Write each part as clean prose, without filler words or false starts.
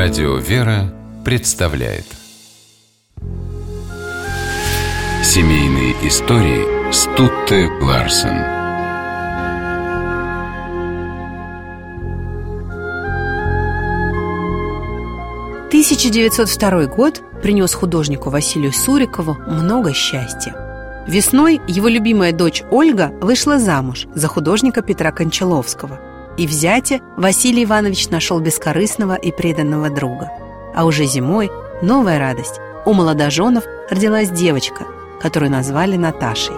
Радио «Вера» представляет семейные истории Стутте Ларсен. 1902 год принес художнику Василию Сурикову много счастья. Весной его любимая дочь Ольга вышла замуж за художника Петра Кончаловского. И в зяте Василий Иванович нашел бескорыстного и преданного друга. А уже зимой новая радость. У молодоженов родилась девочка, которую назвали Наташей.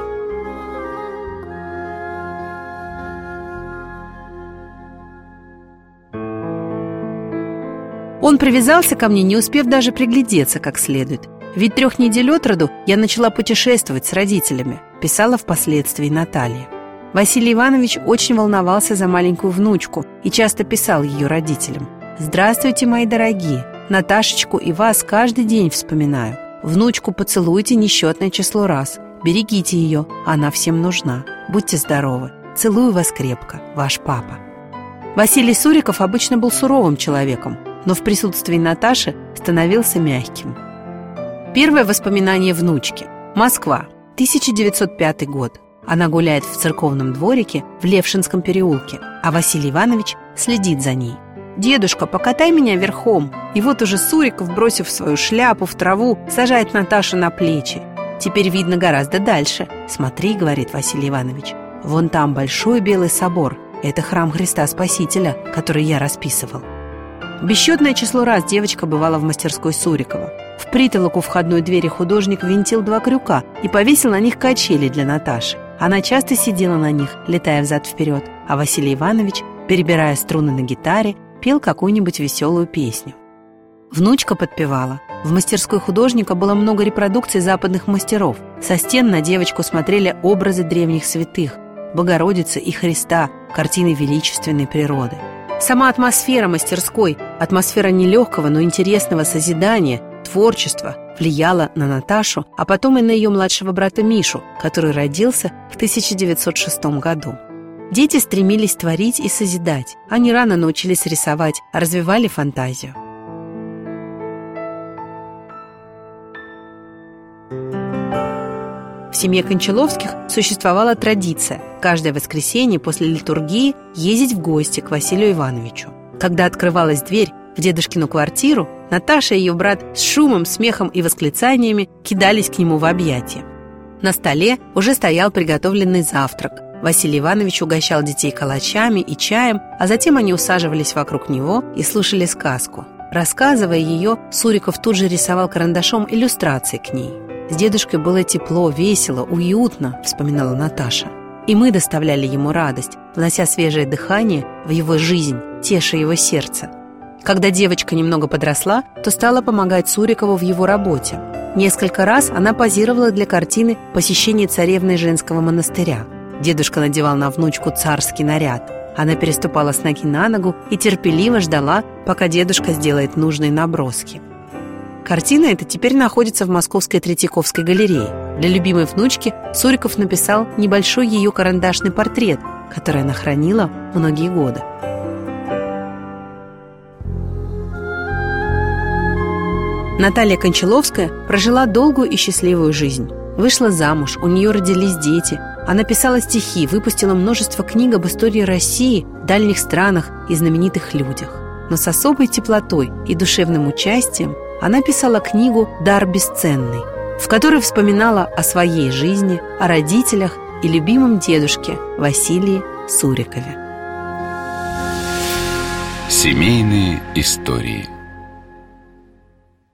Он привязался ко мне, не успев даже приглядеться как следует. Ведь 3 недель от роду я начала путешествовать с родителями, писала впоследствии Наталья. Василий Иванович очень волновался за маленькую внучку и часто писал ее родителям. «Здравствуйте, мои дорогие! Наташечку и вас каждый день вспоминаю. Внучку поцелуйте несчетное число раз. Берегите ее, она всем нужна. Будьте здоровы. Целую вас крепко, ваш папа». Василий Суриков обычно был суровым человеком, но в присутствии Наташи становился мягким. Первое воспоминание внучки. Москва, 1905 год. Она гуляет в церковном дворике в Левшинском переулке, а Василий Иванович следит за ней. «Дедушка, покатай меня верхом». И вот уже Суриков, бросив свою шляпу в траву, сажает Наташу на плечи. «Теперь видно гораздо дальше. Смотри, — говорит Василий Иванович, — вон там большой белый собор. Это храм Христа Спасителя, который я расписывал». Бесчетное число раз девочка бывала в мастерской Сурикова. В притолок у входной двери художник винтил 2 крюка и повесил на них качели для Наташи. Она часто сидела на них, летая взад-вперед, а Василий Иванович, перебирая струны на гитаре, пел какую-нибудь веселую песню. Внучка подпевала. В мастерской художника было много репродукций западных мастеров. Со стен на девочку смотрели образы древних святых, Богородицы и Христа, картины величественной природы. Сама атмосфера мастерской, атмосфера нелегкого, но интересного созидания, творчества влияла на Наташу, а потом и на ее младшего брата Мишу, который родился в 1906 году. Дети стремились творить и созидать. Они рано научились рисовать, развивали фантазию. В семье Кончаловских существовала традиция каждое воскресенье после литургии ездить в гости к Василию Ивановичу. Когда открывалась дверь в дедушкину квартиру, Наташа и ее брат с шумом, смехом и восклицаниями кидались к нему в объятия. На столе уже стоял приготовленный завтрак. Василий Иванович угощал детей калачами и чаем, а затем они усаживались вокруг него и слушали сказку. Рассказывая ее, Суриков тут же рисовал карандашом иллюстрации к ней. «С дедушкой было тепло, весело, уютно», — вспоминала Наташа. «И мы доставляли ему радость, внося свежее дыхание в его жизнь, теша его сердце». Когда девочка немного подросла, то стала помогать Сурикову в его работе. Несколько раз она позировала для картины «Посещение царевны женского монастыря». Дедушка надевал на внучку царский наряд. Она переступала с ноги на ногу и терпеливо ждала, пока дедушка сделает нужные наброски. Картина эта теперь находится в московской Третьяковской галерее. Для любимой внучки Суриков написал небольшой ее карандашный портрет, который она хранила многие годы. Наталья Кончаловская прожила долгую и счастливую жизнь. Вышла замуж, у нее родились дети. Она писала стихи, выпустила множество книг об истории России, дальних странах и знаменитых людях. Но с особой теплотой и душевным участием она писала книгу «Дар бесценный», в которой вспоминала о своей жизни, о родителях и любимом дедушке Василии Сурикове. Семейные истории.